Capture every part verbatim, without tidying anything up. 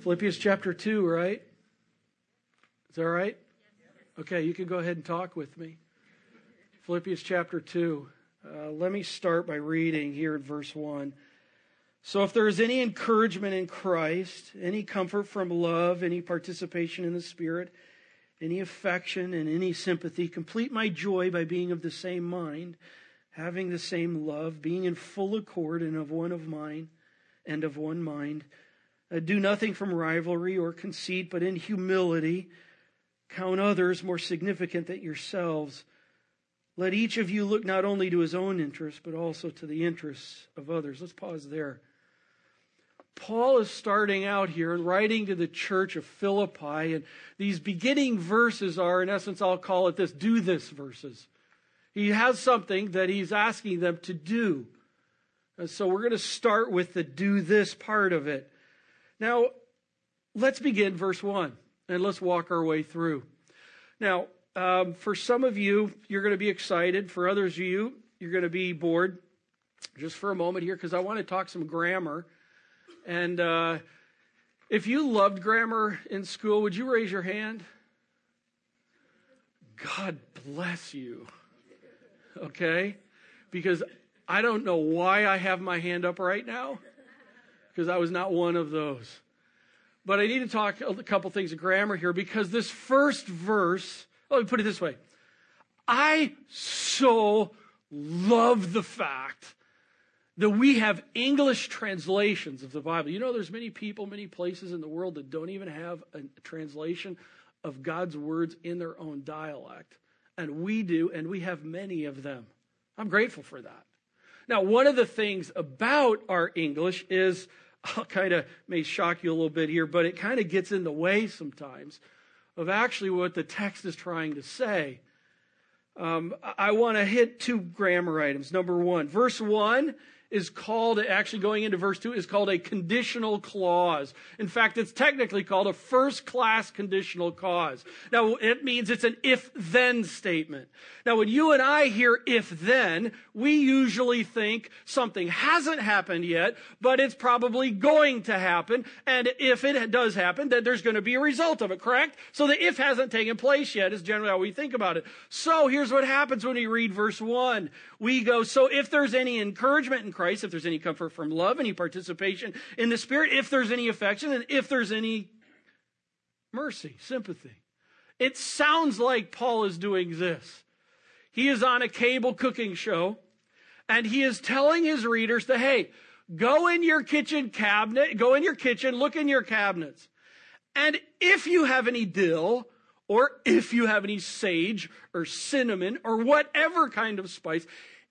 Philippians chapter two, right? Is that right? Okay, you can go ahead and talk with me. Philippians chapter two. Uh, let me start by reading here at verse one. So if there is any encouragement in Christ, any comfort from love, any participation in the Spirit, any affection and any sympathy, complete my joy by being of the same mind, having the same love, being in full accord and of one of mind, and of one mind. Uh, do nothing from rivalry or conceit, but in humility count others more significant than yourselves. Let each of you look not only to his own interests, but also to the interests of others. Let's pause there. Paul is starting out here and writing to the church of Philippi, and these beginning verses are, in essence, I'll call it this, do this verses. He has something that he's asking them to do. And so we're going to start with the do this part of it. Now, let's begin verse one, and let's walk our way through. Now, um, for some of you, you're going to be excited. For others of you, you're going to be bored. Just for a moment here, because I want to talk some grammar. And uh, if you loved grammar in school, would you raise your hand? God bless you. Okay? Because I don't know why I have my hand up right now, because I was not one of those. But I need to talk a couple things of grammar here, because this first verse, let me put it this way. I so love the fact that we have English translations of the Bible. You know, there's many people, many places in the world that don't even have a translation of God's words in their own dialect. And we do, and we have many of them. I'm grateful for that. Now, one of the things about our English is, I'll kind of may shock you a little bit here, but it kind of gets in the way sometimes of actually what the text is trying to say. Um, I want to hit two grammar items. Number one, verse one is called, actually going into verse two, is called a conditional clause. In fact, it's technically called a first-class conditional clause. Now, it means it's an if-then statement. Now, when you and I hear if-then, we usually think something hasn't happened yet, but it's probably going to happen, and if it does happen, then there's going to be a result of it, correct? So the if hasn't taken place yet is generally how we think about it. So here's what happens when we read verse one. We go, so if there's any encouragement in Christ, if there's any comfort from love, any participation in the Spirit, if there's any affection, and if there's any mercy, sympathy. It sounds like Paul is doing this. He is on a cable cooking show, and he is telling his readers to, hey, go in your kitchen cabinet, go in your kitchen, look in your cabinets. And if you have any dill, or if you have any sage, or cinnamon, or whatever kind of spice,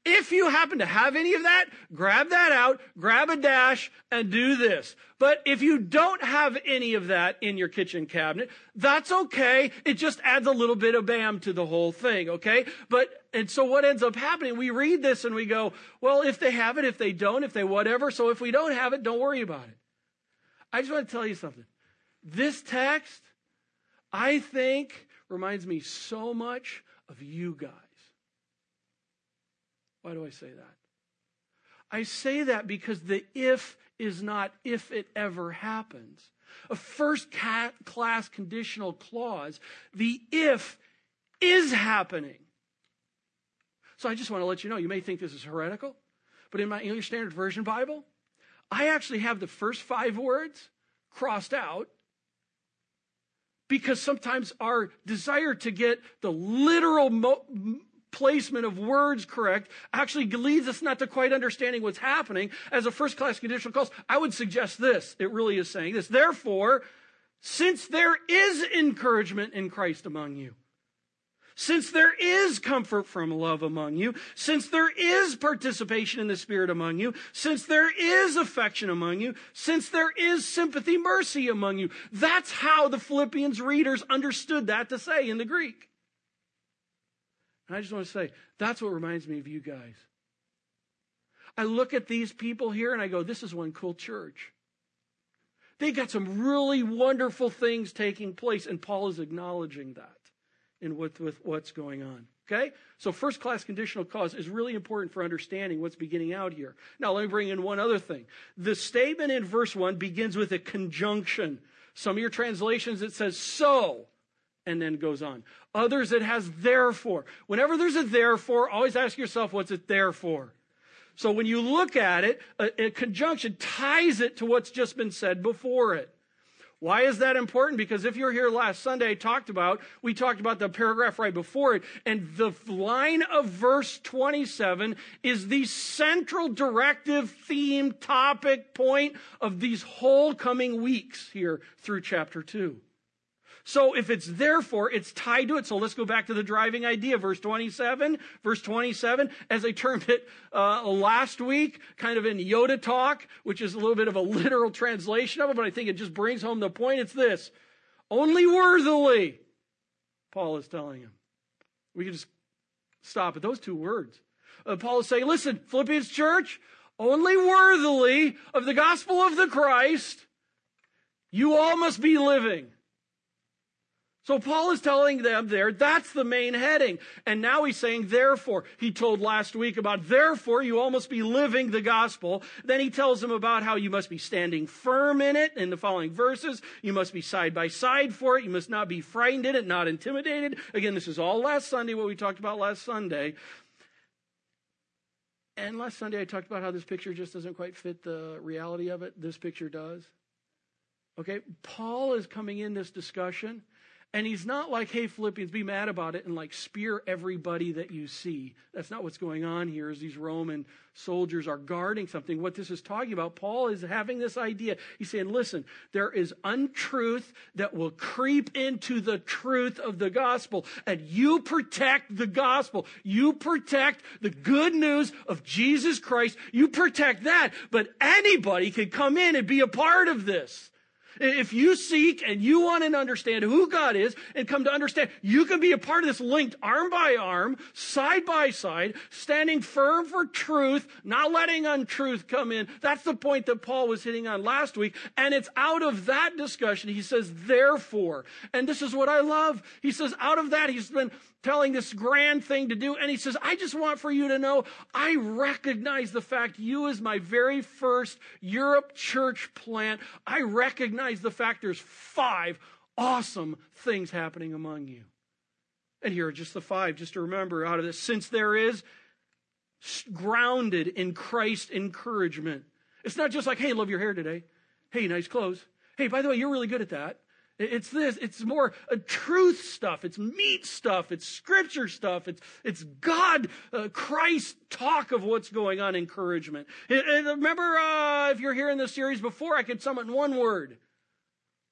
if you happen to have any of that, grab that out, grab a dash, and do this. But if you don't have any of that in your kitchen cabinet, that's okay. It just adds a little bit of bam to the whole thing, okay? But, and so what ends up happening, we read this and we go, well, if they have it, if they don't, if they whatever, so if we don't have it, don't worry about it. I just want to tell you something. This text, I think, reminds me so much of you guys. Why do I say that? I say that because the if is not if it ever happens. A first-class conditional clause, the if is happening. So I just want to let you know, you may think this is heretical, but in my English Standard Version Bible, I actually have the first five words crossed out, because sometimes our desire to get the literal mo- placement of words correct actually leads us not to quite understanding what's happening. As a first-class conditional clause, I would suggest this. It really is saying this. Therefore, since there is encouragement in Christ among you, since there is comfort from love among you, since there is participation in the Spirit among you, since there is affection among you, since there is sympathy, mercy among you. That's how the Philippians readers understood that to say in the Greek. And I just want to say, that's what reminds me of you guys. I look at these people here and I go, this is one cool church. They got some really wonderful things taking place, and Paul is acknowledging that in with, with what's going on. Okay? So first class conditional cause is really important for understanding what's beginning out here. Now let me bring in one other thing. The statement in verse one begins with a conjunction. Some of your translations, it says so, and then goes on. Others, it has therefore. Whenever there's a therefore, always ask yourself, what's it there for? So when you look at it, a, a conjunction ties it to what's just been said before it. Why is that important? Because if you're here last Sunday, I talked about, we talked about the paragraph right before it, and the line of verse twenty-seven is the central directive, theme, topic, point of these whole coming weeks here through chapter two. So if it's therefore, it's tied to it. So let's go back to the driving idea, verse twenty-seven. Verse twenty-seven, as I termed it uh, last week, kind of in Yoda talk, which is a little bit of a literal translation of it, but I think it just brings home the point. It's this: only worthily, Paul is telling him. We can just stop at those two words. Uh, Paul is saying, listen, Philippians church, only worthily of the gospel of the Christ, you all must be living. So Paul is telling them there, that's the main heading. And now he's saying, therefore, he told last week about, therefore, you all must be living the gospel. Then he tells them about how you must be standing firm in it in the following verses. You must be side by side for it. You must not be frightened in it, not intimidated. Again, this is all last Sunday, what we talked about last Sunday. And last Sunday, I talked about how this picture just doesn't quite fit the reality of it. This picture does. Okay, Paul is coming in this discussion. And he's not like, hey, Philippians, be mad about it and like spear everybody that you see. That's not what's going on here, is these Roman soldiers are guarding something. What this is talking about, Paul is having this idea. He's saying, listen, there is untruth that will creep into the truth of the gospel. And you protect the gospel. You protect the good news of Jesus Christ. You protect that. But anybody can come in and be a part of this. If you seek and you want to understand who God is and come to understand, you can be a part of this linked arm by arm, side by side, standing firm for truth, not letting untruth come in. That's the point that Paul was hitting on last week. And it's out of that discussion, he says, therefore. And this is what I love. He says, out of that, he's been telling this grand thing to do. And he says, I just want for you to know, I recognize the fact you as my very first Europe church plant. I recognize the fact there's five awesome things happening among you. And here are just the five, just to remember out of this. Since there is grounded in Christ encouragement. It's not just like, hey, love your hair today. Hey, nice clothes. Hey, by the way, you're really good at that. It's this, it's more uh, truth stuff, it's meat stuff, it's scripture stuff, it's it's God, uh, Christ talk of what's going on, encouragement. And remember, uh, if you're here in this series before, I could sum it in one word.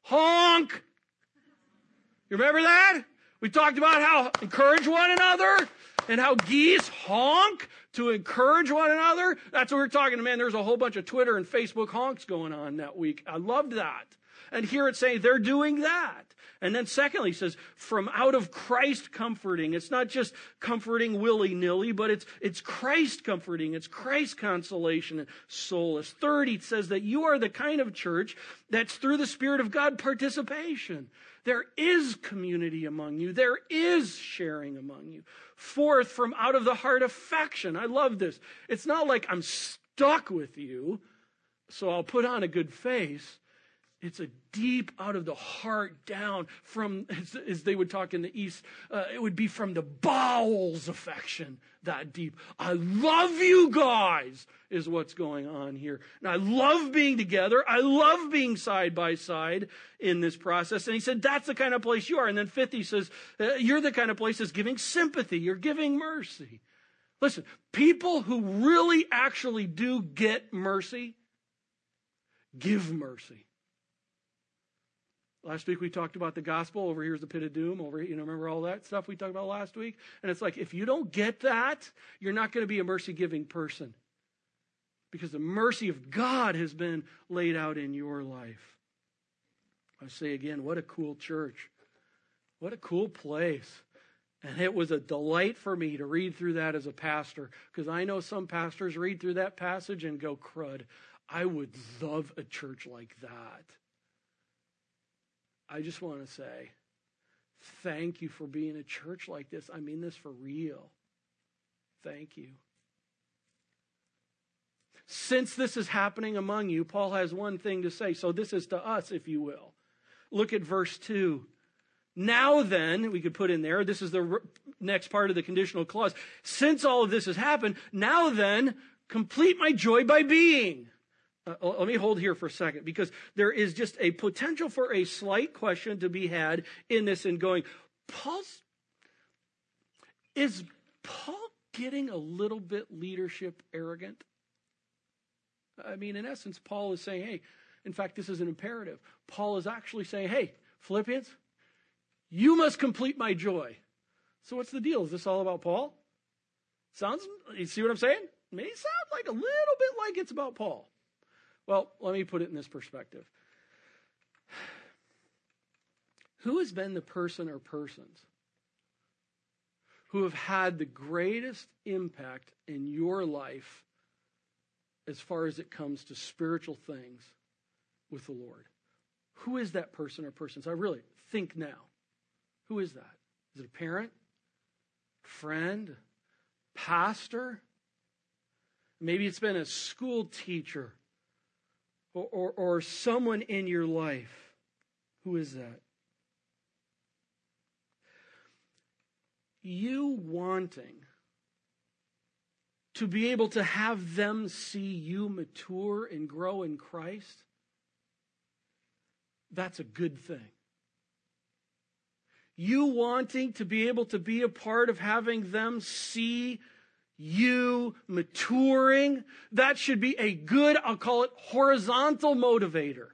Honk! You remember that? We talked about how encourage one another and how geese honk to encourage one another. That's what we're talking to. Man, there's a whole bunch of Twitter and Facebook honks going on that week. I loved that. And here it's saying they're doing that. And then secondly, he says, from out of Christ comforting. It's not just comforting willy-nilly, but it's it's Christ comforting. It's Christ consolation and solace. Third, he says that you are the kind of church that's through the Spirit of God participation. There is community among you. There is sharing among you. Fourth, from out of the heart affection. I love this. It's not like I'm stuck with you, so I'll put on a good face. It's a deep out of the heart down from, as, as they would talk in the East, uh, it would be from the bowels affection, that deep. I love you guys is what's going on here. And I love being together. I love being side by side in this process. And he said, that's the kind of place you are. And then fifth, he says, you're the kind of place that's giving sympathy. You're giving mercy. Listen, people who really actually do get mercy, give mercy. Last week we talked about the gospel. Over here is the pit of doom. Over here, you know, remember all that stuff we talked about last week? And it's like, if you don't get that, you're not going to be a mercy-giving person. Because the mercy of God has been laid out in your life. I say again, what a cool church. What a cool place. And it was a delight for me to read through that as a pastor. Because I know some pastors read through that passage and go, crud, I would love a church like that. I just want to say Thank you for being a church like this. I mean this for real. Thank you. Since this is happening among you, Paul has one thing to say. So this is to us, if you will. Look at verse two. Now then, we could put in there, this is the next part of the conditional clause. Since all of this has happened, now then, complete my joy by being. Uh, let me hold here for a second, because there is just a potential for a slight question to be had in this and going, Paul's, is Paul getting a little bit leadership arrogant? I mean, in essence, Paul is saying, hey, in fact, this is an imperative. Paul is actually saying, hey, Philippians, you must complete my joy. So what's the deal? Is this all about Paul? Sounds, you see what I'm saying? It may sound like a little bit like it's about Paul. Well, let me put it in this perspective. Who has been the person or persons who have had the greatest impact in your life as far as it comes to spiritual things with the Lord? Who is that person or persons? I really think now. Who is that? Is it a parent? Friend? Pastor? Maybe it's been a school teacher or, or, or someone in your life. Who is that? You wanting to be able to have them see you mature and grow in Christ, that's a good thing. You wanting to be able to be a part of having them see you maturing, that should be a good, I'll call it horizontal motivator.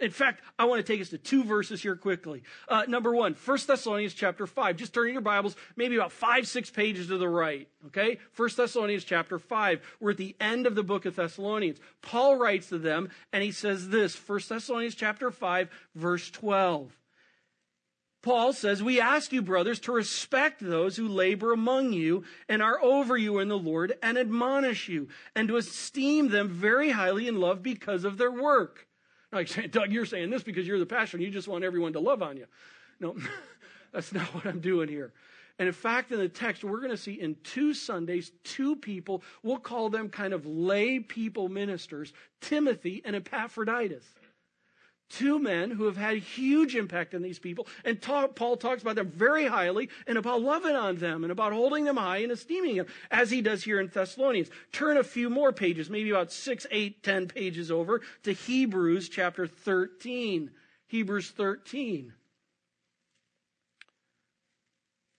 In fact, I want to take us to two verses here quickly. Uh, number one, First Thessalonians chapter five. Just turn in your Bibles, maybe about five, six pages to the right. Okay? First Thessalonians chapter five. We're at the end of the book of Thessalonians. Paul writes to them, and he says this, First Thessalonians chapter five, verse twelve. Paul says, we ask you, brothers, to respect those who labor among you and are over you in the Lord and admonish you, and to esteem them very highly in love because of their work. Like, Doug, you're saying this because you're the pastor and you just want everyone to love on you. No, that's not what I'm doing here. And in fact, in the text, we're going to see in two Sundays, two people, we'll call them kind of lay people ministers, Timothy and Epaphroditus. Two men who have had huge impact on these people. And talk, Paul talks about them very highly and about loving on them and about holding them high and esteeming them, as he does here in Thessalonians. Turn a few more pages, maybe about six, eight, ten pages over to Hebrews chapter thirteen. Hebrews thirteen.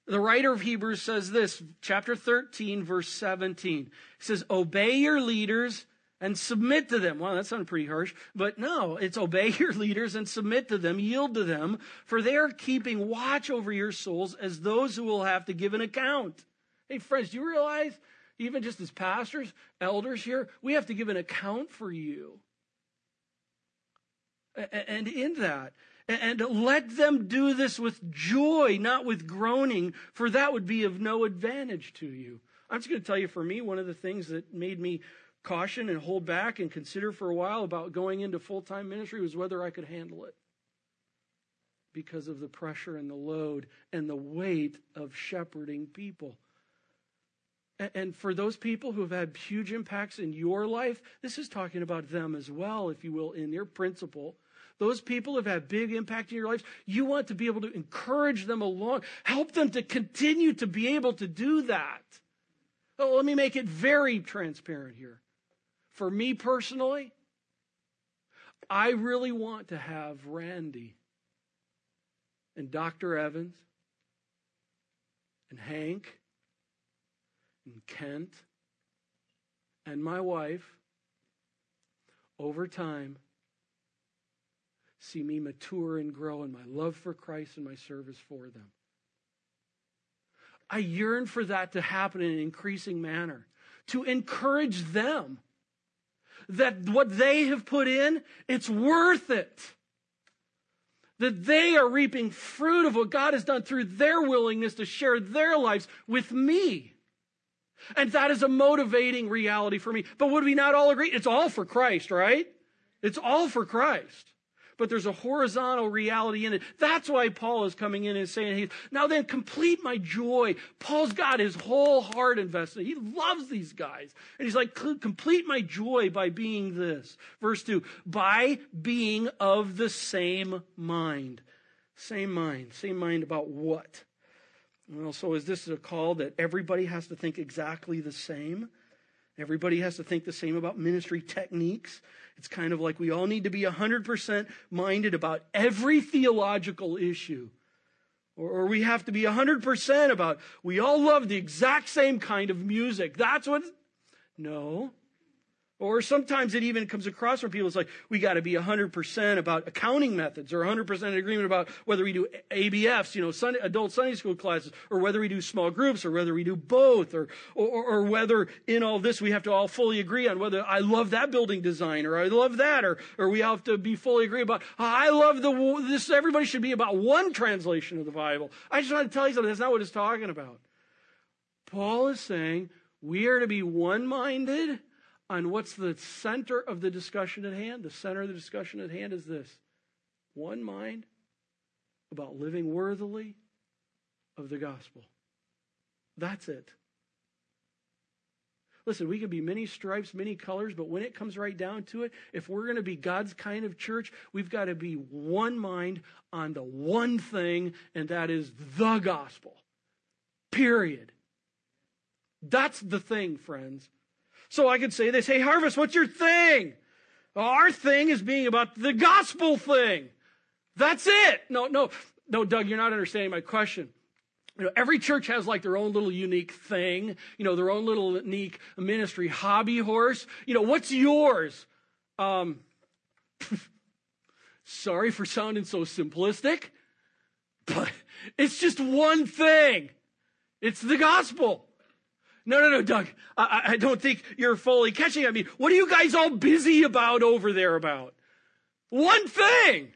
The writer of Hebrews says this, chapter thirteen, verse seventeen. He says, obey your leaders and submit to them. Wow, that sounded pretty harsh. But no, it's obey your leaders and submit to them, yield to them, for they are keeping watch over your souls as those who will have to give an account. Hey, friends, do you realize, even just as pastors, elders here, we have to give an account for you. And in that, and let them do this with joy, not with groaning, for that would be of no advantage to you. I'm just going to tell you, for me, one of the things that made me caution and hold back and consider for a while about going into full-time ministry was whether I could handle it, because of the pressure and the load and the weight of shepherding people. And for those people who have had huge impacts in your life, this is talking about them as well, if you will, in their principle. Those people who have had big impact in your lives, you want to be able to encourage them along, help them to continue to be able to do that. Oh, let me make it very transparent here. For me personally, I really want to have Randy and Doctor Evans and Hank and Kent and my wife over time see me mature and grow in my love for Christ and my service for them. I yearn for that to happen in an increasing manner, to encourage them that what they have put in, it's worth it. That they are reaping fruit of what God has done through their willingness to share their lives with me. And that is a motivating reality for me. But would we not all agree? It's all for Christ, right? It's all for Christ. but there's a horizontal reality in it. That's why Paul is coming in and saying, now then, complete my joy. Paul's got his whole heart invested. He loves these guys. And he's like, complete my joy by being this. Verse two, by being of the same mind. Same mind. Same mind about what? Well, so is this a call that everybody has to think exactly the same? Everybody has to think the same about ministry techniques. It's kind of like we all need to be one hundred percent minded about every theological issue. Or, or we have to be one hundred percent about, we all love the exact same kind of music. That's what, no. Or sometimes it even comes across from people, it's like, we got to be one hundred percent about accounting methods, or one hundred percent in agreement about whether we do A B Fs, you know, Sunday, adult Sunday school classes, or whether we do small groups, or whether we do both, or, or, or whether in all this we have to all fully agree on whether I love that building design, or I love that, or, or we have to be fully agree about, I love the, this, everybody should be about one translation of the Bible. I just want to tell you something, that's not what it's talking about. Paul is saying, we are to be one-minded on what's the center of the discussion at hand. The center of the discussion at hand is this. One mind about living worthily of the gospel. That's it. Listen, we can be many stripes, many colors, but when it comes right down to it, if we're going to be God's kind of church, we've got to be one mind on the one thing, and that is the gospel. Period. That's the thing, friends. So I could say this, hey, Harvest, what's your thing? Our thing is being about the gospel thing. That's it. No, no, no, Doug, you're not understanding my question. You know, every church has like their own little unique thing, you know, their own little unique ministry hobby horse. You know, what's yours? Um, sorry for sounding so simplistic, but it's just one thing. It's the gospel. No, no, no, Doug, I, I don't think you're fully catching. I mean, what are you guys all busy about over there about? One thing.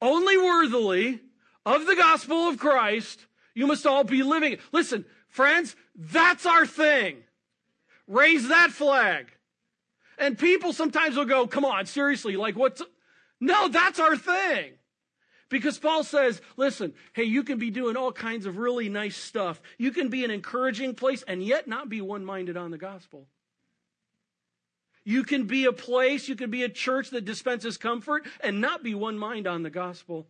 Only worthily of the gospel of Christ, you must all be living. Listen, friends, that's our thing. Raise that flag. And people sometimes will go, come on, seriously, like what's... No, that's our thing. Because Paul says, listen, hey, you can be doing all kinds of really nice stuff. You can be an encouraging place and yet not be one-minded on the gospel. You can be a place, you can be a church that dispenses comfort and not be one-minded on the gospel.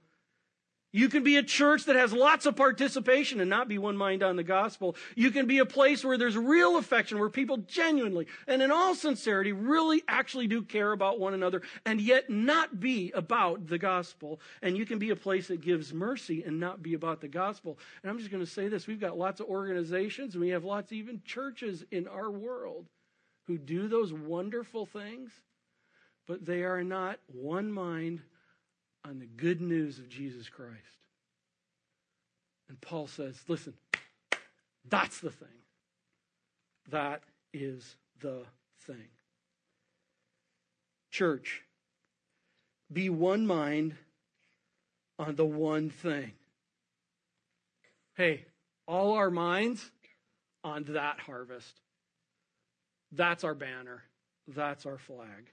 You can be a church that has lots of participation and not be one-minded on the gospel. You can be a place where there's real affection, where people genuinely and in all sincerity really actually do care about one another and yet not be about the gospel. And you can be a place that gives mercy and not be about the gospel. And I'm just going to say this. We've got lots of organizations and we have lots of even churches in our world who do those wonderful things, but they are not one mind on the good news of Jesus Christ. And Paul says, listen, that's the thing. That is the thing. Church, be one mind on the one thing. Hey, all our minds on that harvest. That's our banner. That's our flag.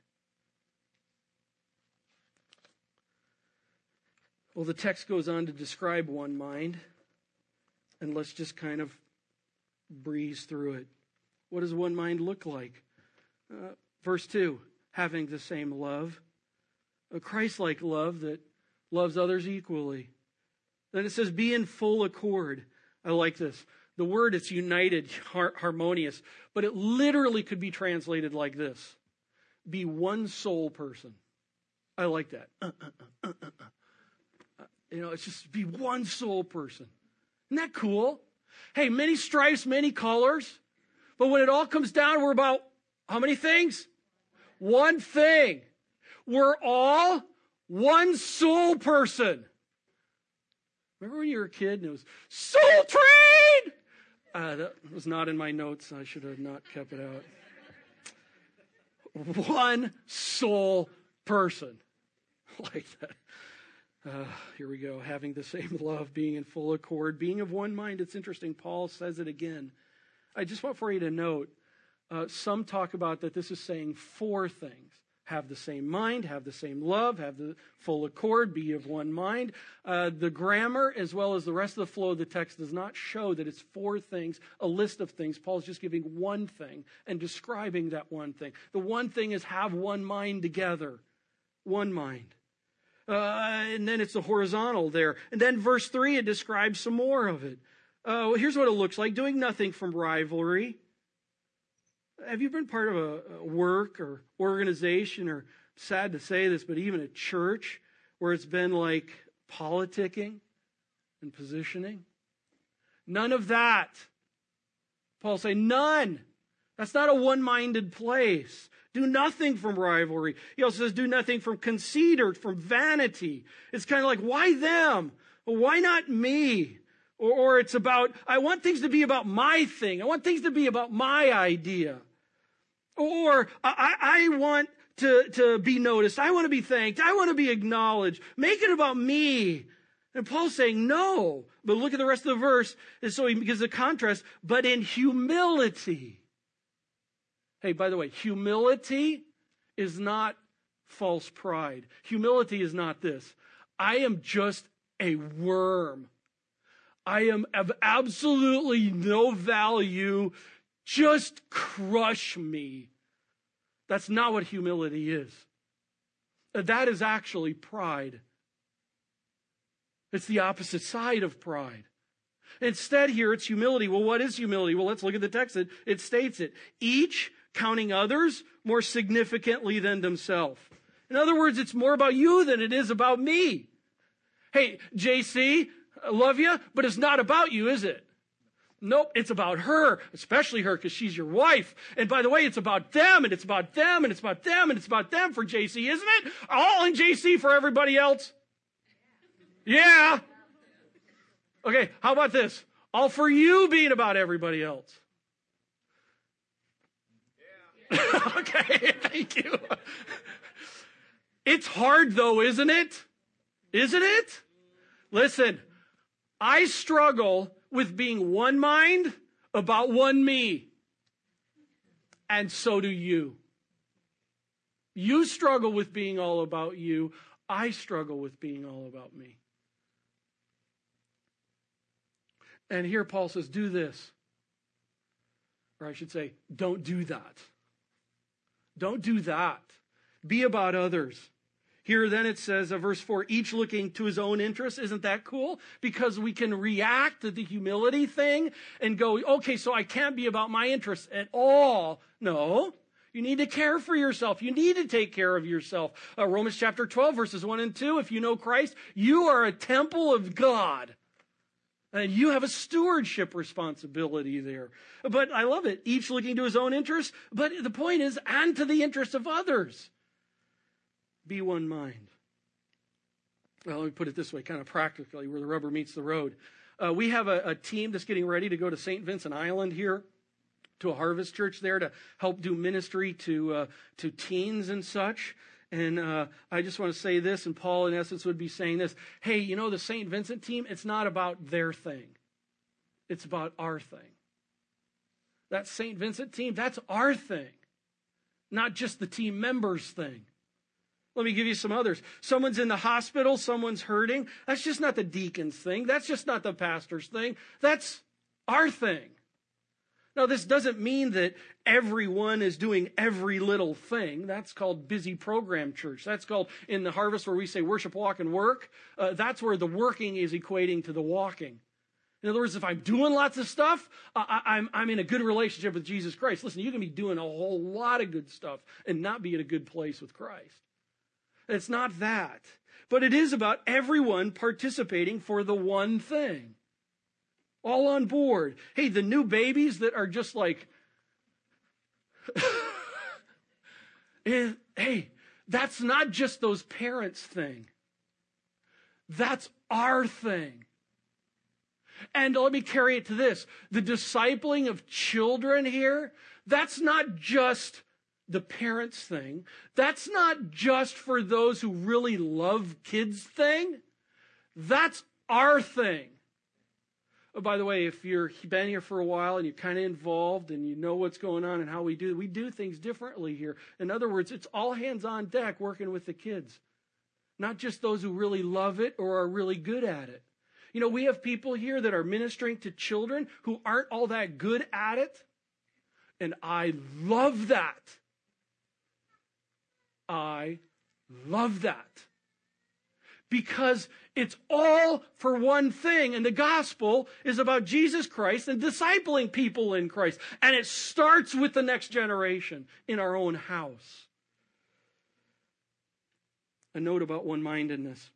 Well, the text goes on to describe one mind, and let's just kind of breeze through it. What does one mind look like? Uh, verse two, having the same love, a Christ-like love that loves others equally. Then it says, be in full accord. I like this. The word, it's united, har- harmonious, but it literally could be translated like this. Be one soul person. I like that. Uh, uh, uh, uh, uh. You know, it's just be one soul person. Isn't that cool? Hey, many stripes, many colors. But when it all comes down, we're about how many things? One thing. We're all one soul person. Remember when you were a kid and it was Soul Train? Uh, that was not in my notes. I should have not kept it out. One soul person. Like that. Uh, here we go, having the same love, being in full accord, being of one mind. It's interesting, Paul says it again. I just want for you to note, uh, some talk about that this is saying four things. Have the same mind, have the same love, have the full accord, be of one mind. Uh, the grammar, as well as the rest of the flow of the text, does not show that it's four things, a list of things. Paul's just giving one thing and describing that one thing. The one thing is have one mind together, one mind. Uh, and then it's the horizontal there. And then verse three, it describes some more of it. Uh, here's what it looks like, doing nothing from rivalry. Have you been part of a work or organization, or sad to say this, but even a church where it's been like politicking and positioning? None of that. Paul say none. That's not a one-minded place. Do nothing from rivalry. He also says do nothing from conceit or from vanity. It's kind of like, why them? Why not me? Or, or it's about, I want things to be about my thing. I want things to be about my idea. Or I, I want to, to be noticed. I want to be thanked. I want to be acknowledged. Make it about me. And Paul's saying, no. But look at the rest of the verse. And so he gives a contrast. But in humility. Hey, by the way, humility is not false pride. Humility is not this. I am just a worm. I am of absolutely no value. Just crush me. That's not what humility is. That is actually pride. It's the opposite side of pride. Instead, here it's humility. Well, what is humility? Well, let's look at the text. It, it states it. Each counting others more significantly than themselves. In other words, it's more about you than it is about me. Hey, J C, I love you, but it's not about you, is it? Nope, it's about her, especially her, because she's your wife. And by the way, it's about them, and it's about them, and it's about them, and it's about them for J C, isn't it? All in J C for everybody else. Yeah. Okay, how about this? All for you being about everybody else. Yeah. Okay, thank you. It's hard, though, isn't it? Isn't it? Listen, I struggle with being one mind about one me. And so do you. You struggle with being all about you. I struggle with being all about me. And here Paul says, do this. Or I should say, don't do that. Don't do that. Be about others. Here then it says, uh, verse four, each looking to his own interest. Isn't that cool? Because we can react to the humility thing and go, okay, so I can't be about my interests at all. No, you need to care for yourself. You need to take care of yourself. Uh, Romans chapter twelve, verses one and two, if you know Christ, you are a temple of God. And you have a stewardship responsibility there. But I love it. Each looking to his own interest. But the point is, and to the interest of others. Be one mind. Well, let me put it this way, kind of practically, where the rubber meets the road. Uh, we have a, a team that's getting ready to go to Saint Vincent Island here, to a Harvest church there, to help do ministry to uh, to teens and such. And uh, I just want to say this, and Paul, in essence, would be saying this. Hey, you know, the Saint Vincent team, it's not about their thing. It's about our thing. That Saint Vincent team, that's our thing, not just the team members' thing. Let me give you some others. Someone's in the hospital. Someone's hurting. That's just not the deacon's thing. That's just not the pastor's thing. That's our thing. Now, this doesn't mean that everyone is doing every little thing. That's called busy program church. That's called, in the Harvest, where we say worship, walk, and work. Uh, that's where the working is equating to the walking. In other words, if I'm doing lots of stuff, uh, I, I'm, I'm in a good relationship with Jesus Christ. Listen, you can be doing a whole lot of good stuff and not be in a good place with Christ. It's not that, but it is about everyone participating for the one thing. All on board. Hey, the new babies that are just like, hey, that's not just those parents' thing. That's our thing. And let me carry it to this. The discipling of children here, that's not just the parents' thing. That's not just for those who really love kids' thing. That's our thing. Oh, by the way, if you've been here for a while and you're kind of involved and you know what's going on and how we do, we do things differently here. In other words, it's all hands on deck working with the kids, not just those who really love it or are really good at it. You know, we have people here that are ministering to children who aren't all that good at it, and I love that. I love that. Because it's all for one thing. And the gospel is about Jesus Christ and discipling people in Christ. And it starts with the next generation in our own house. A note about one-mindedness.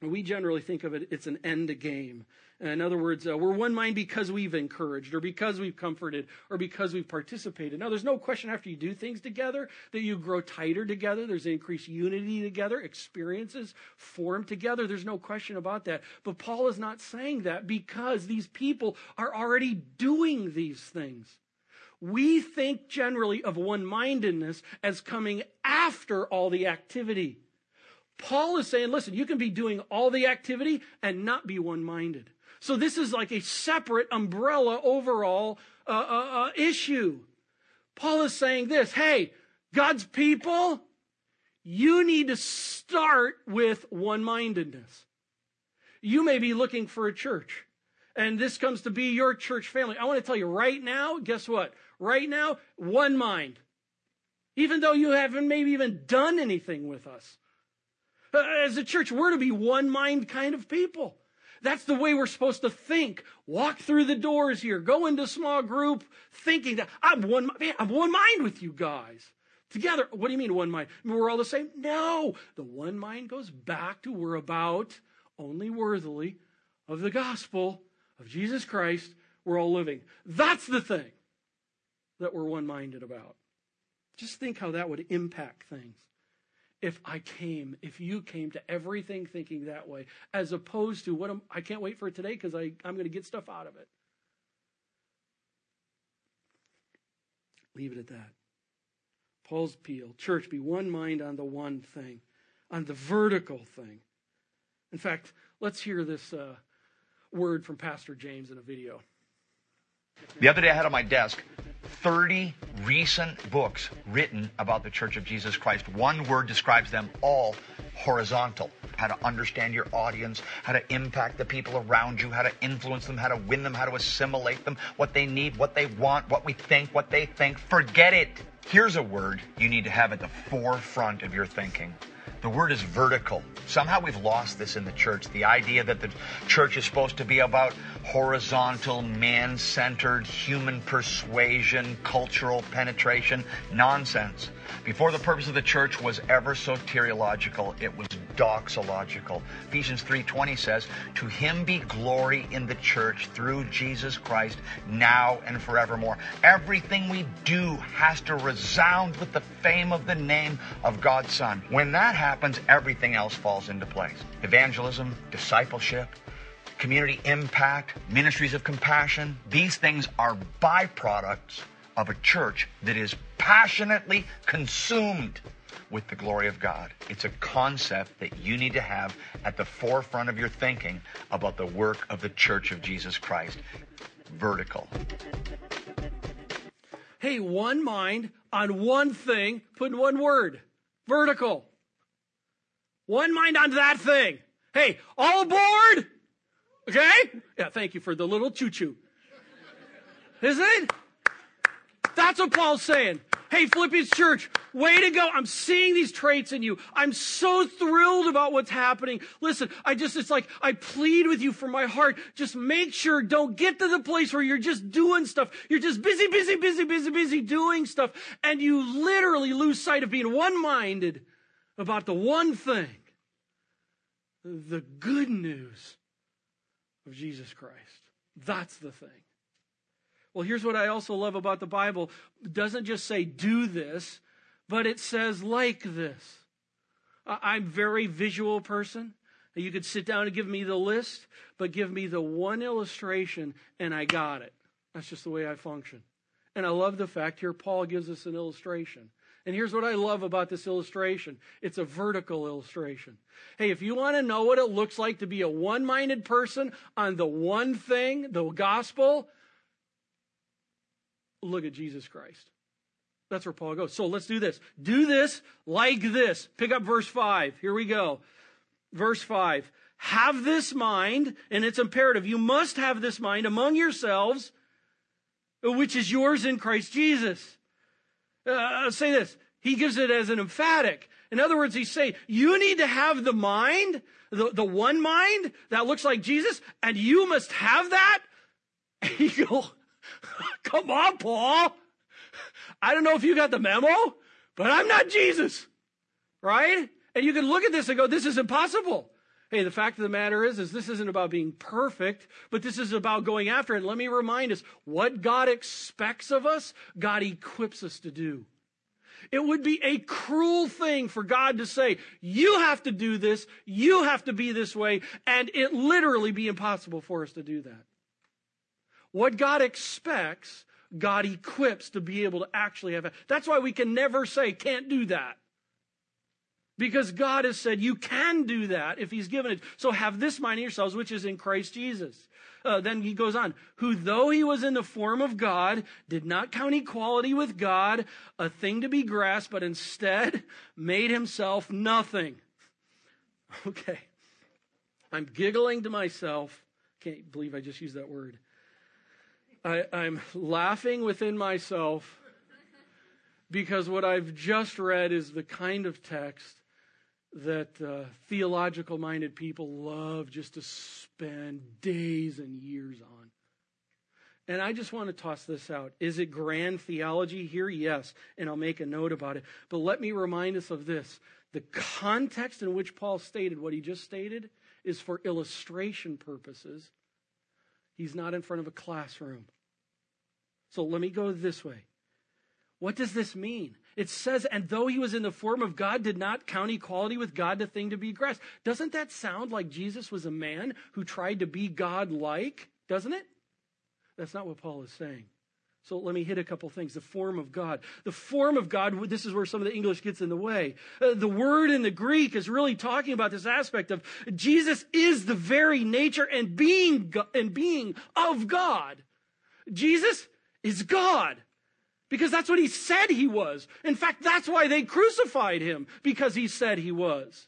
We generally think of it, it's an end game. In other words, uh, we're one mind because we've encouraged or because we've comforted or because we've participated. Now, there's no question after you do things together that you grow tighter together. There's increased unity together, experiences formed together. There's no question about that. But Paul is not saying that because these people are already doing these things. We think generally of one-mindedness as coming after all the activity. Paul is saying, listen, you can be doing all the activity and not be one-minded. So this is like a separate umbrella overall uh, uh, uh, issue. Paul is saying this, hey, God's people, you need to start with one-mindedness. You may be looking for a church, and this comes to be your church family. I want to tell you right now, guess what? Right now, one mind. Even though you haven't maybe even done anything with us. As a church, we're to be one mind kind of people. That's the way we're supposed to think. Walk through the doors here. Go into small group thinking that I'm one, man, I'm one mind with you guys. Together, what do you mean one mind? I mean, we're all the same? No. The one mind goes back to we're about only worthily of the gospel of Jesus Christ. We're all living. That's the thing that we're one-minded about. Just think how that would impact things. If I came, if you came to everything thinking that way, as opposed to what I'm, I can't wait for today because I'm going to get stuff out of it. Leave it at that. Paul's appeal, church, be one mind on the one thing, on the vertical thing. In fact, let's hear this uh, word from Pastor James in a video. The other day I had on my desk thirty recent books written about the Church of Jesus Christ. One word describes them all, horizontal. How to understand your audience, how to impact the people around you, how to influence them, how to win them, how to assimilate them, what they need, what they want, what we think, what they think. Forget it. Here's a word you need to have at the forefront of your thinking. The word is vertical. Somehow we've lost this in the church. The idea that the church is supposed to be about horizontal, man-centered, human persuasion, cultural penetration, nonsense. Before the purpose of the church was ever so teleological, it was doxological. Ephesians three twenty says, to him be glory in the church through Jesus Christ, now and forevermore. Everything we do has to resound with the fame of the name of God's Son. When that happens, everything else falls into place. Evangelism, discipleship, community impact, ministries of compassion. These things are byproducts of a church that is passionately consumed with the glory of God. It's a concept that you need to have at the forefront of your thinking about the work of the Church of Jesus Christ. Vertical. Hey, one mind on one thing, put in one word. Vertical. One mind on that thing. Hey, all aboard? Okay? Yeah, thank you for the little choo-choo. Isn't it? That's what Paul's saying. Hey, Philippians church, way to go. I'm seeing these traits in you. I'm so thrilled about what's happening. Listen, I just, it's like, I plead with you from my heart. Just make sure, don't get to the place where you're just doing stuff. You're just busy, busy, busy, busy, busy doing stuff. And you literally lose sight of being one-minded about the one thing, the good news of Jesus Christ. That's the thing. Well, here's what I also love about the Bible. It doesn't just say do this, but it says like this. I'm a very visual person. You could sit down and give me the list, but give me the one illustration and I got it. That's just the way I function. And I love the fact here Paul gives us an illustration. And here's what I love about this illustration. It's a vertical illustration. Hey, if you want to know what it looks like to be a one-minded person on the one thing, the gospel, look at Jesus Christ. That's where Paul goes. So let's do this. Do this like this. Pick up verse five. Here we go. Verse five. Have this mind, and it's imperative. You must have this mind among yourselves, which is yours in Christ Jesus. Uh, say this. He gives it as an emphatic. In other words, he's saying, you need to have the mind, the, the one mind that looks like Jesus, and you must have that. And you go, come on, Paul. I don't know if you got the memo, but I'm not Jesus, right? And you can look at this and go, this is impossible. Hey, the fact of the matter is, is this isn't about being perfect, but this is about going after it. And let me remind us, what God expects of us, God equips us to do. It would be a cruel thing for God to say, you have to do this, you have to be this way, and it literally be impossible for us to do that. What God expects, God equips to be able to actually have it. That's why we can never say, can't do that. Because God has said, you can do that if he's given it. So have this mind in yourselves, which is in Christ Jesus. Uh, then he goes on, who though he was in the form of God, did not count equality with God a thing to be grasped, but instead made himself nothing. Okay. I'm giggling to myself. Can't believe I just used that word. I, I'm laughing within myself because what I've just read is the kind of text that uh, theological-minded people love just to spend days and years on. And I just want to toss this out. Is it grand theology here? Yes, and I'll make a note about it. But let me remind us of this. The context in which Paul stated what he just stated is for illustration purposes. He's not in front of a classroom. So let me go this way. What does this mean? It says, and though he was in the form of God, did not count equality with God a thing to be grasped. Doesn't that sound like Jesus was a man who tried to be God-like? Doesn't it? That's not what Paul is saying. So let me hit a couple things. The form of God. The form of God, this is where some of the English gets in the way. Uh, the word in the Greek is really talking about this aspect of Jesus is the very nature and being go- and being of God. Jesus is God because that's what he said he was. In fact, that's why they crucified him, because he said he was.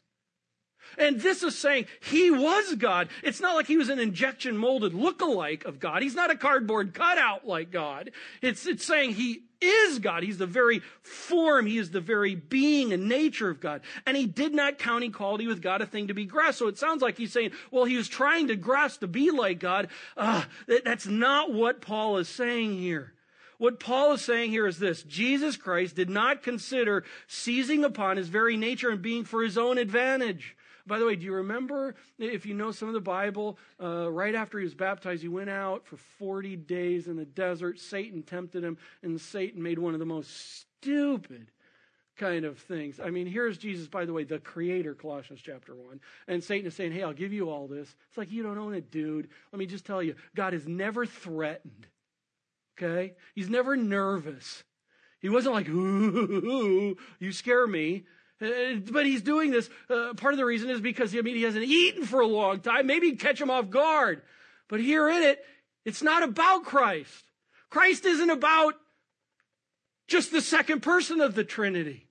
And this is saying he was God. It's not like he was an injection molded lookalike of God. He's not a cardboard cutout like God. It's, it's saying he is God. He's the very form. He is the very being and nature of God. And he did not count equality with God a thing to be grasped. So it sounds like he's saying, well, he was trying to grasp to be like God. Uh, that, that's not what Paul is saying here. What Paul is saying here is this. Jesus Christ did not consider seizing upon his very nature and being for his own advantage. By the way, do you remember, if you know some of the Bible, uh, right after he was baptized, he went out for forty days in the desert. Satan tempted him, and Satan made one of the most stupid kind of things. I mean, here's Jesus, by the way, the creator, Colossians chapter one. And Satan is saying, hey, I'll give you all this. It's like, you don't own it, dude. Let me just tell you, God is never threatened, okay? He's never nervous. He wasn't like, ooh, you scare me. But he's doing this. Uh, part of the reason is because I mean, he hasn't eaten for a long time. Maybe he'd catch him off guard. But here in it, it's not about Christ. Christ isn't about just the second person of the Trinity.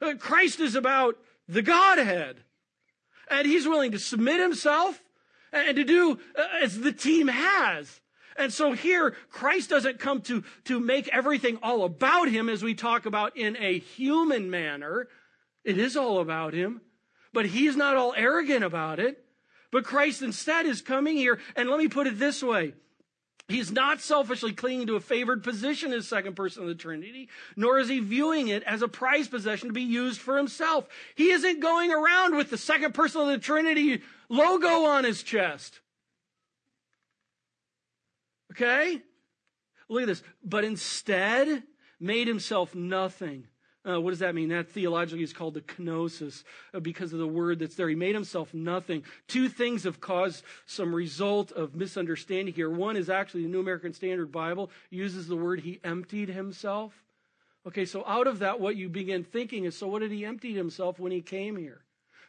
Uh, Christ is about the Godhead. And he's willing to submit himself and to do as the team has. And so here, Christ doesn't come to, to make everything all about him as we talk about in a human manner. It is all about him, but he's not all arrogant about it. But Christ instead is coming here, and let me put it this way. He's not selfishly clinging to a favored position as second person of the Trinity, nor is he viewing it as a prized possession to be used for himself. He isn't going around with the second person of the Trinity logo on his chest. Okay? Look at this. But instead, made himself nothing. Uh, what does that mean? That theologically is called the kenosis uh, because of the word that's there. He made himself nothing. Two things have caused some result of misunderstanding here. One is actually the New American Standard Bible uses the word he emptied himself. Okay, so out of that, what you begin thinking is, so what did he empty himself when he came here?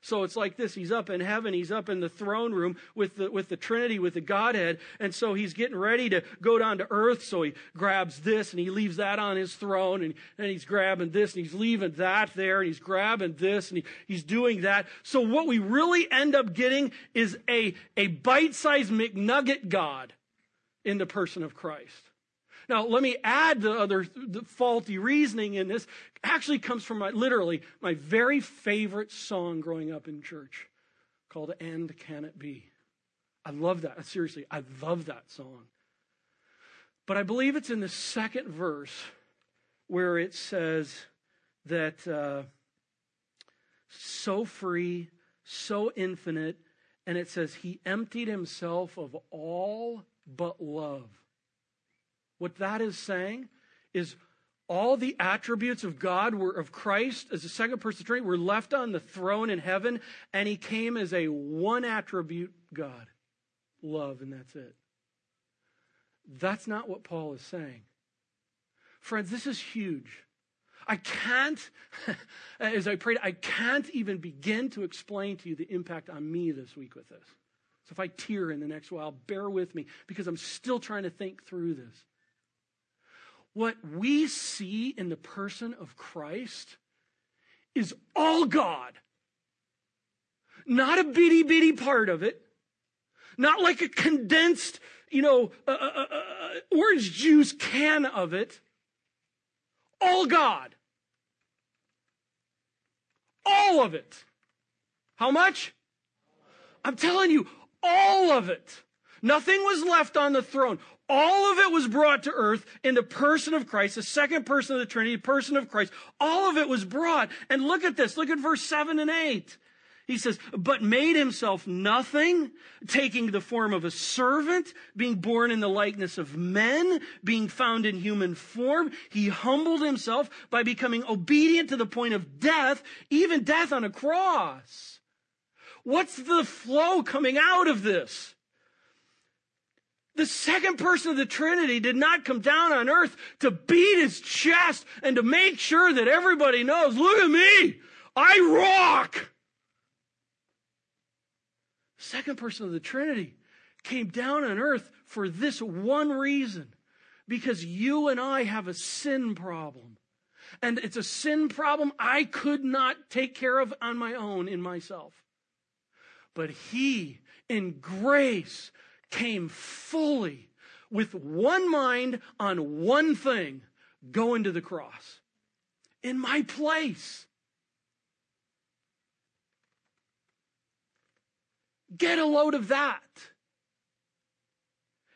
So it's like this, he's up in heaven, he's up in the throne room with the, with the Trinity, with the Godhead, and so he's getting ready to go down to earth, so he grabs this, and he leaves that on his throne, and, and he's grabbing this, and he's leaving that there, and he's grabbing this, and he, he's doing that. So what we really end up getting is a, a bite-sized McNugget God in the person of Christ. Now, let me add the other the faulty reasoning in this. Actually comes from my, literally, my very favorite song growing up in church called And Can It Be? I love that. Seriously, I love that song. But I believe it's in the second verse where it says that uh, so free, so infinite, and it says he emptied himself of all but love. What that is saying is all the attributes of God were of Christ as the second person of the Trinity were left on the throne in heaven, and he came as a one attribute God, love, and that's it. That's not what Paul is saying. Friends, this is huge. I can't, as I prayed, I can't even begin to explain to you the impact on me this week with this. So if I tear in the next while, bear with me because I'm still trying to think through this. What we see in the person of Christ is all God. Not a bitty bitty part of it. Not like a condensed, you know, uh, uh, uh, orange juice can of it. All God. All of it. How much? I'm telling you, all of it. Nothing was left on the throne. All of it was brought to earth in the person of Christ, the second person of the Trinity, the person of Christ. All of it was brought. And look at this. Look at verse seven and eight. He says, but made himself nothing, taking the form of a servant, being born in the likeness of men, being found in human form. He humbled himself by becoming obedient to the point of death, even death on a cross. What's the flow coming out of this? The second person of the Trinity did not come down on earth to beat his chest and to make sure that everybody knows, look at me, I rock. The second person of the Trinity came down on earth for this one reason, because you and I have a sin problem. And it's a sin problem I could not take care of on my own in myself. But he, in grace, came fully with one mind on one thing, going to the cross in my place. Get a load of that.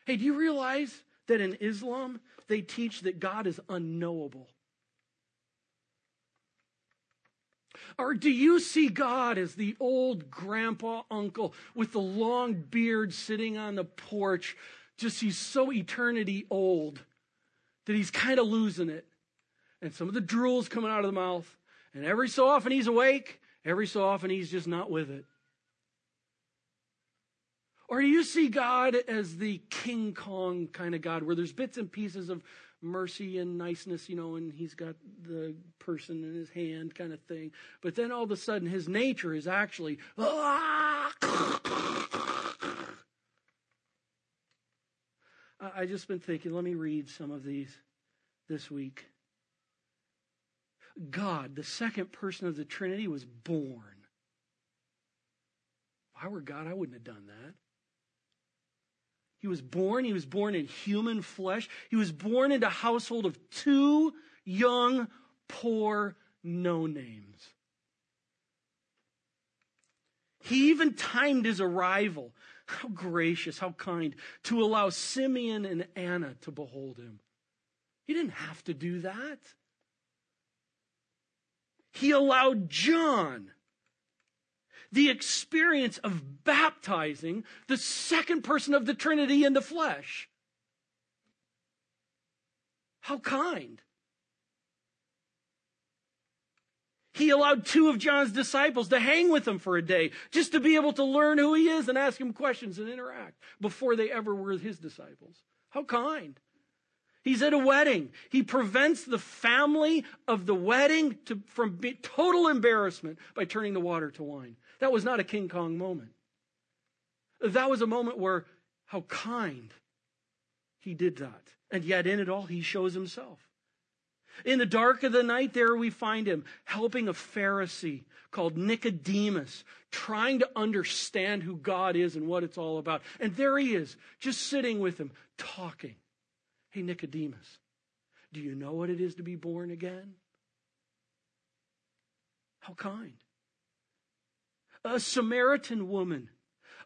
Hey, do you realize that in Islam, they teach that God is unknowable? Or do you see God as the old grandpa uncle with the long beard sitting on the porch? Just he's so eternity old that he's kind of losing it. And some of the drool's coming out of the mouth. And every so often he's awake. Every so often he's just not with it. Or do you see God as the King Kong kind of God where there's bits and pieces of mercy and niceness, you know, and he's got the person in his hand kind of thing. But then all of a sudden his nature is actually, ah! I just been thinking, let me read some of these this week. God, the second person of the Trinity, was born. If I were God, I wouldn't have done that. He was born. He was born in human flesh. He was born into a household of two young, poor, no-names. He even timed his arrival. How gracious, how kind, to allow Simeon and Anna to behold him. He didn't have to do that. He allowed John the experience of baptizing the second person of the Trinity in the flesh. How kind. He allowed two of John's disciples to hang with him for a day just to be able to learn who he is and ask him questions and interact before they ever were his disciples. How kind. He's at a wedding. He prevents the family of the wedding to, from total embarrassment by turning the water to wine. That was not a King Kong moment. That was a moment where how kind he did that. And yet in it all, he shows himself. In the dark of the night, there we find him helping a Pharisee called Nicodemus, trying to understand who God is and what it's all about. And there he is, just sitting with him, talking. Hey, Nicodemus, do you know what it is to be born again? How kind. A Samaritan woman,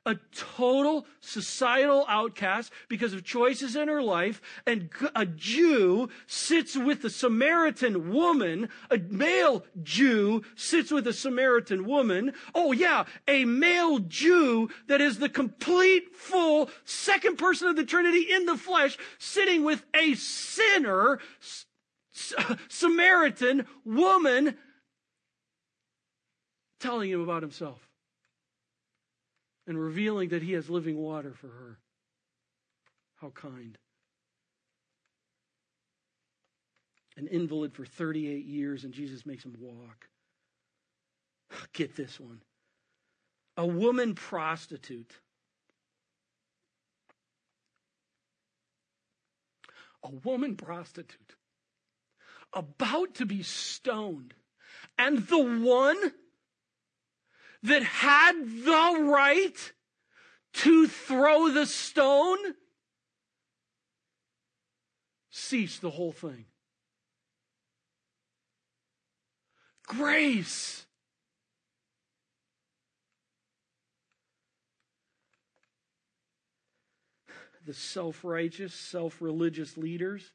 a total societal outcast because of choices in her life, and a Jew sits with a Samaritan woman, a male Jew sits with a Samaritan woman, oh yeah, a male Jew that is the complete, full, second person of the Trinity in the flesh, sitting with a sinner, Samaritan woman, telling him about himself. And revealing that he has living water for her. How kind. An invalid for thirty-eight years, and Jesus makes him walk. Get this one. A woman prostitute. A woman prostitute. About to be stoned. And the one that had the right to throw the stone, cease the whole thing. Grace. The self-righteous, self-religious leaders,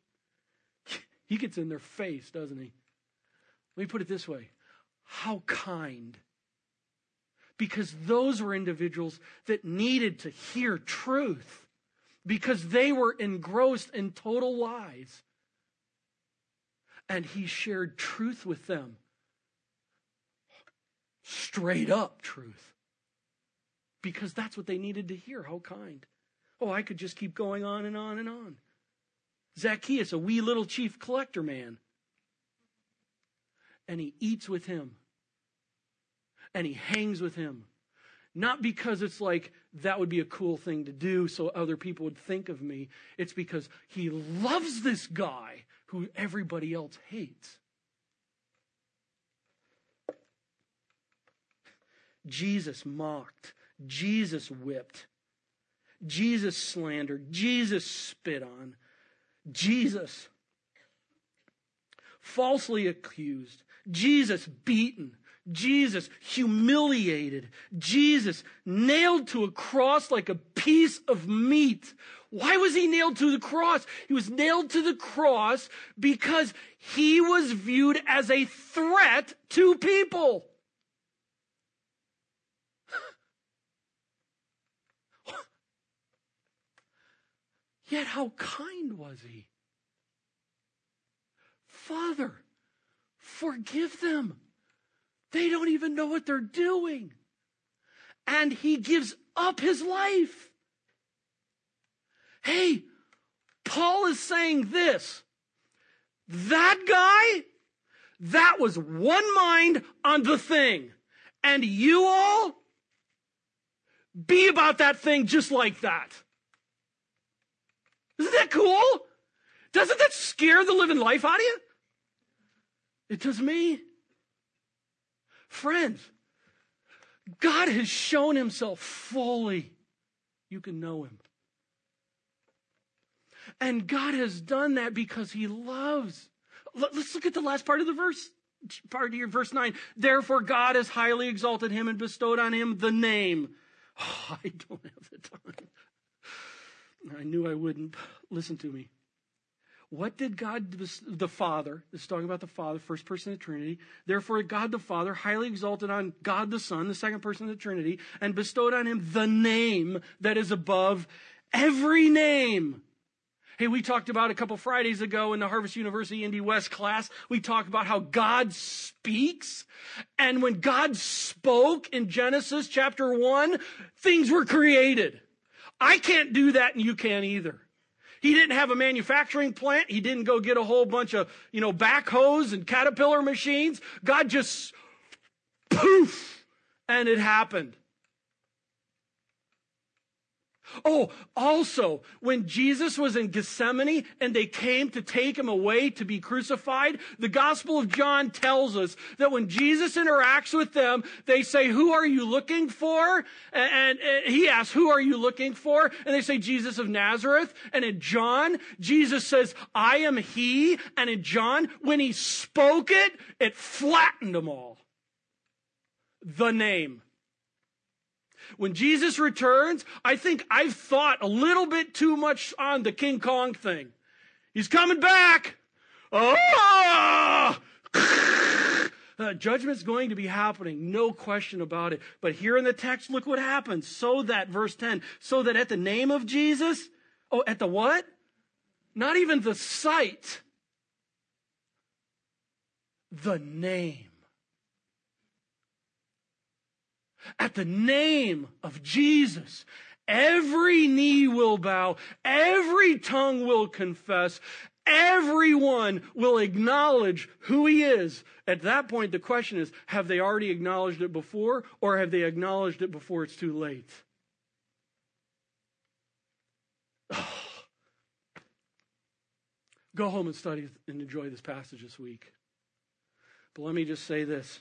he gets in their face, doesn't he? Let me put it this way. How kind. Because those were individuals that needed to hear truth. Because they were engrossed in total lies. And he shared truth with them. Straight up truth. Because that's what they needed to hear. How kind. Oh, I could just keep going on and on and on. Zacchaeus, a wee little chief collector man. And he eats with him. And he hangs with him. Not because it's like, that would be a cool thing to do so other people would think of me. It's because he loves this guy who everybody else hates. Jesus mocked. Jesus whipped. Jesus slandered. Jesus spit on. Jesus falsely accused. Jesus beaten. Jesus humiliated. Jesus nailed to a cross like a piece of meat. Why was he nailed to the cross? He was nailed to the cross because he was viewed as a threat to people. Yet how kind was he? Father, forgive them. They don't even know what they're doing. And he gives up his life. Hey, Paul is saying this. That guy, that was one mind on the thing. And you all, be about that thing just like that. Isn't that cool? Doesn't that scare the living life out of you? It does me. Friends, God has shown himself fully. You can know him. And God has done that because he loves. Let's look at the last part of the verse, part of your verse nine. Therefore, God has highly exalted him and bestowed on him the name. Oh, I don't have the time. I knew I wouldn't. Listen to me. What did God the Father, this is talking about the Father, first person of the Trinity, therefore God the Father highly exalted on God the Son, the second person of the Trinity, and bestowed on him the name that is above every name. Hey, we talked about a couple Fridays ago in the Harvest University Indy West class, we talked about how God speaks. And when God spoke in Genesis chapter one, things were created. I can't do that and you can't either. He didn't have a manufacturing plant. He didn't go get a whole bunch of, you know, backhoes and caterpillar machines. God just, poof, and it happened. Oh, also, when Jesus was in Gethsemane and they came to take him away to be crucified, the Gospel of John tells us that when Jesus interacts with them, they say, "Who are you looking for?" And, and, and he asks, "Who are you looking for?" And they say, "Jesus of Nazareth." And in John, Jesus says, "I am he." And in John, when he spoke it, it flattened them all. The name. When Jesus returns, I think I've thought a little bit too much on the King Kong thing. He's coming back. Oh! Uh, judgment's going to be happening, no question about it. But here in the text, look what happens. So that, verse ten, so that at the name of Jesus, oh, at the what? Not even the sight. The name. At the name of Jesus, every knee will bow, every tongue will confess, everyone will acknowledge who he is. At that point, the question is, have they already acknowledged it before, or have they acknowledged it before it's too late? Oh. Go home and study and enjoy this passage this week. But let me just say this.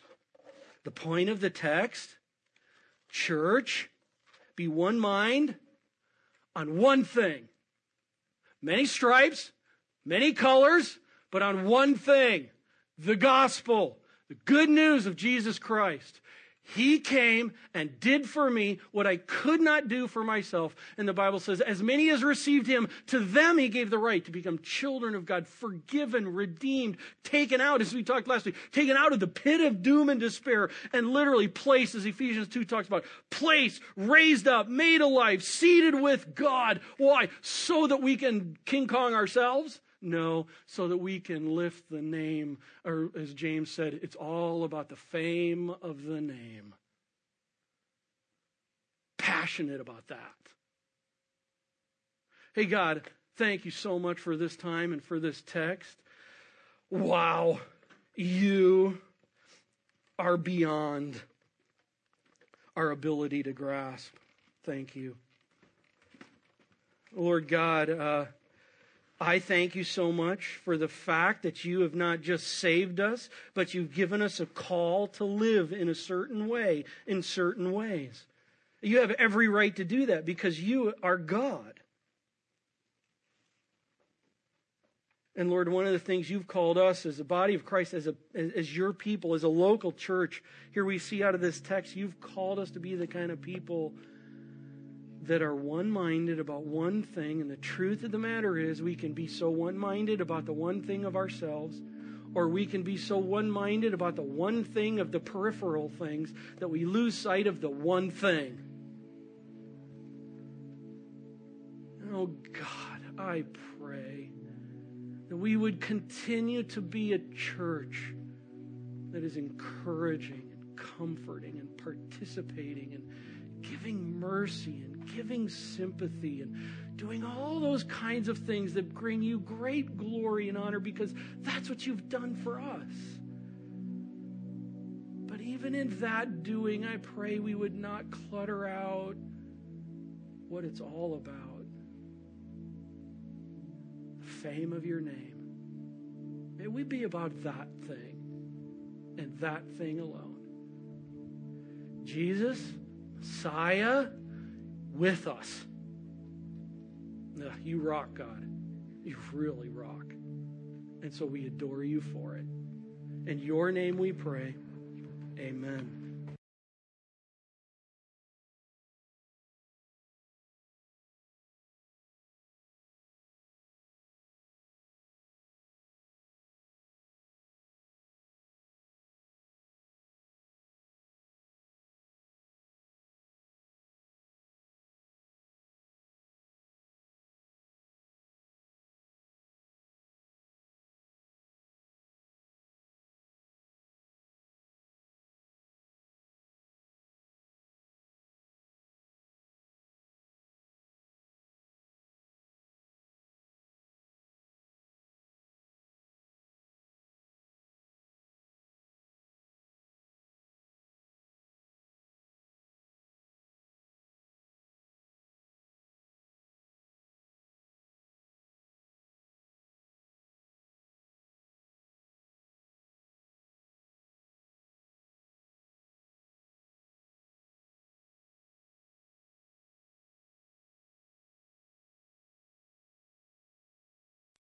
The point of the text... Church, be one mind on one thing. Many stripes, many colors, but on one thing, the gospel, the good news of Jesus Christ. He came and did for me what I could not do for myself. And the Bible says, as many as received him, to them he gave the right to become children of God, forgiven, redeemed, taken out, as we talked last week, taken out of the pit of doom and despair, and literally placed, as Ephesians two talks about, placed, raised up, made alive, seated with God. Why? So that we can King Kong ourselves? No, so that we can lift the name, or as James said, it's all about the fame of the name. Passionate about that. Hey, God, thank you so much for this time and for this text. Wow, you are beyond our ability to grasp. Thank you. Lord God, uh, I thank you so much for the fact that you have not just saved us, but you've given us a call to live in a certain way, in certain ways. You have every right to do that because you are God. And Lord, one of the things you've called us as a body of Christ, as a as your people, as a local church, here we see out of this text, you've called us to be the kind of people that are one-minded about one thing, and the truth of the matter is we can be so one-minded about the one thing of ourselves, or we can be so one-minded about the one thing of the peripheral things that we lose sight of the one thing. Oh God, I pray that we would continue to be a church that is encouraging and comforting and participating and giving mercy and giving sympathy and doing all those kinds of things that bring you great glory and honor because that's what you've done for us. But even in that doing, I pray we would not clutter out what it's all about. The fame of your name. May we be about that thing and that thing alone. Jesus, Messiah, with us. Ugh, you rock, God. You really rock. And so we adore you for it. In your name we pray. Amen.